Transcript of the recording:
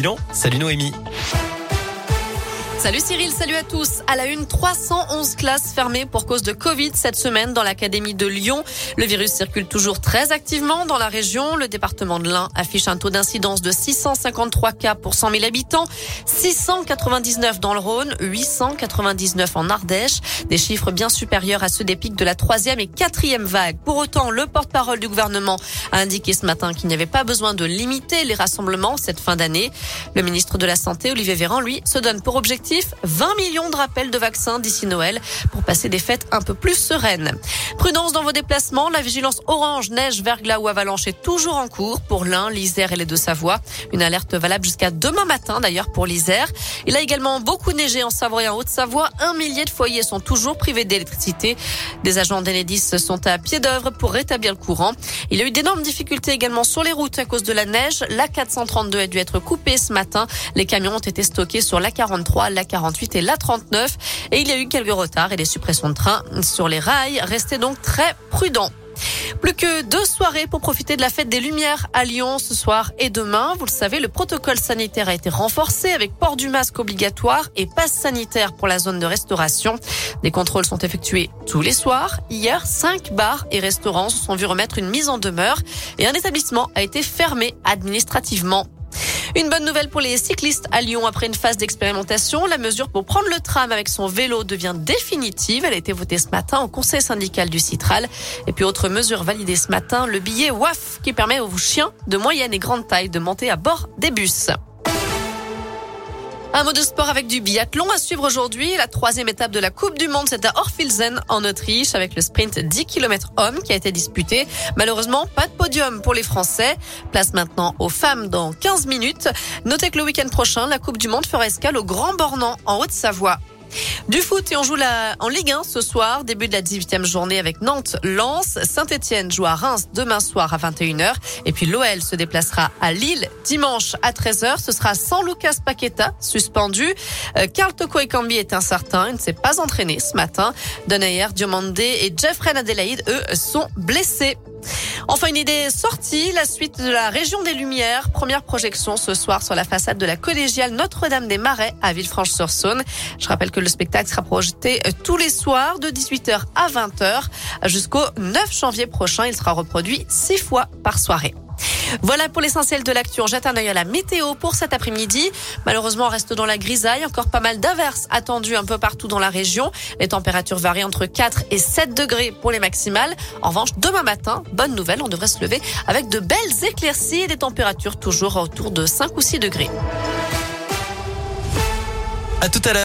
bilan. Salut Noémie. Salut Cyril, salut à tous. À la une, 311 classes fermées pour cause de Covid cette semaine dans l'académie de Lyon. Le virus circule toujours très activement dans la région. Le département de l'Ain affiche un taux d'incidence de 653 cas pour 100 000 habitants, 699 dans le Rhône, 899 en Ardèche. Des chiffres bien supérieurs à ceux des pics de la troisième et quatrième vague. Pour autant, le porte-parole du gouvernement a indiqué ce matin qu'il n'y avait pas besoin de limiter les rassemblements cette fin d'année. Le ministre de la Santé, Olivier Véran, lui, se donne pour objectif 20 millions de rappels de vaccins d'ici Noël pour passer des fêtes un peu plus sereines. Prudence dans vos déplacements, la vigilance orange, neige, verglas ou avalanche est toujours en cours pour l'Ain, l'Isère et les Deux-Savoie. Une alerte valable jusqu'à demain matin d'ailleurs pour l'Isère. Il a également beaucoup neigé en Savoie et en Haute-Savoie. 1 millier de foyers sont toujours privés d'électricité. Des agents d'Enedis sont à pied d'œuvre pour rétablir le courant. Il y a eu d'énormes difficultés également sur les routes à cause de la neige. La 432 a dû être coupée ce matin. Les camions ont été stockés sur la 43, la 48 et la 39. Et il y a eu quelques retards et des suppressions de trains sur les rails. Restez donc très prudents. Plus que 2 soirées pour profiter de la fête des Lumières à Lyon ce soir et demain. Vous le savez, le protocole sanitaire a été renforcé avec port du masque obligatoire et passe sanitaire pour la zone de restauration. Des contrôles sont effectués tous les soirs. Hier, 5 bars et restaurants se sont vus remettre une mise en demeure et un établissement a été fermé administrativement. Une bonne nouvelle pour les cyclistes à Lyon. Après une phase d'expérimentation, la mesure pour prendre le tram avec son vélo devient définitive. Elle a été votée ce matin au conseil syndical du Citral. Et puis autre mesure validée ce matin, le billet WAF qui permet aux chiens de moyenne et grande taille de monter à bord des bus. Un mot de sport avec du biathlon à suivre aujourd'hui. La 3e étape de la Coupe du Monde, c'est à Orfilsen en Autriche avec le sprint 10 km hommes qui a été disputé. Malheureusement, pas de podium pour les Français. Place maintenant aux femmes dans 15 minutes. Notez que le week-end prochain, la Coupe du Monde fera escale au Grand Bornand en Haute-Savoie. Du foot et on joue en Ligue 1 ce soir, début de la 18e journée avec Nantes-Lens. Saint-Etienne joue à Reims demain soir à 21h. Et puis l'OL se déplacera à Lille dimanche à 13h. Ce sera sans Lucas Paqueta, suspendu. Carl Toko Ekambi est incertain, il ne s'est pas entraîné ce matin. Denayer, Diomandé et Jeffrey Adelaïde, eux, sont blessés. Enfin, une idée sortie, la suite de la région des Lumières. Première projection ce soir sur la façade de la collégiale Notre-Dame-des-Marais à Villefranche-sur-Saône. Je rappelle que le spectacle sera projeté tous les soirs de 18h à 20h jusqu'au 9 janvier prochain. Il sera reproduit 6 fois par soirée. Voilà pour l'essentiel de l'actu. On jette un œil à la météo pour cet après-midi. Malheureusement, on reste dans la grisaille. Encore pas mal d'averses attendues un peu partout dans la région. Les températures varient entre 4 et 7 degrés pour les maximales. En revanche, demain matin, bonne nouvelle, on devrait se lever avec de belles éclaircies et des températures toujours autour de 5 ou 6 degrés. À tout à l'heure.